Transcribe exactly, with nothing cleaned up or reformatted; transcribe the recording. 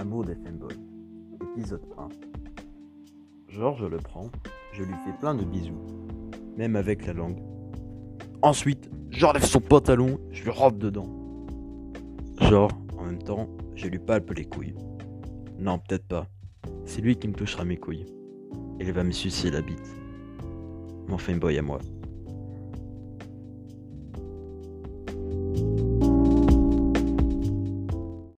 amour des fanboys, épisode un. Georges le prend, je lui fais plein de bisous, même avec la langue. Ensuite, j'enlève son pantalon, je lui rentre dedans. Genre, en même temps, je lui palpe les couilles. Non, peut-être pas. C'est lui qui me touchera mes couilles. Et il va me sucer la bite. Mon fanboy à moi.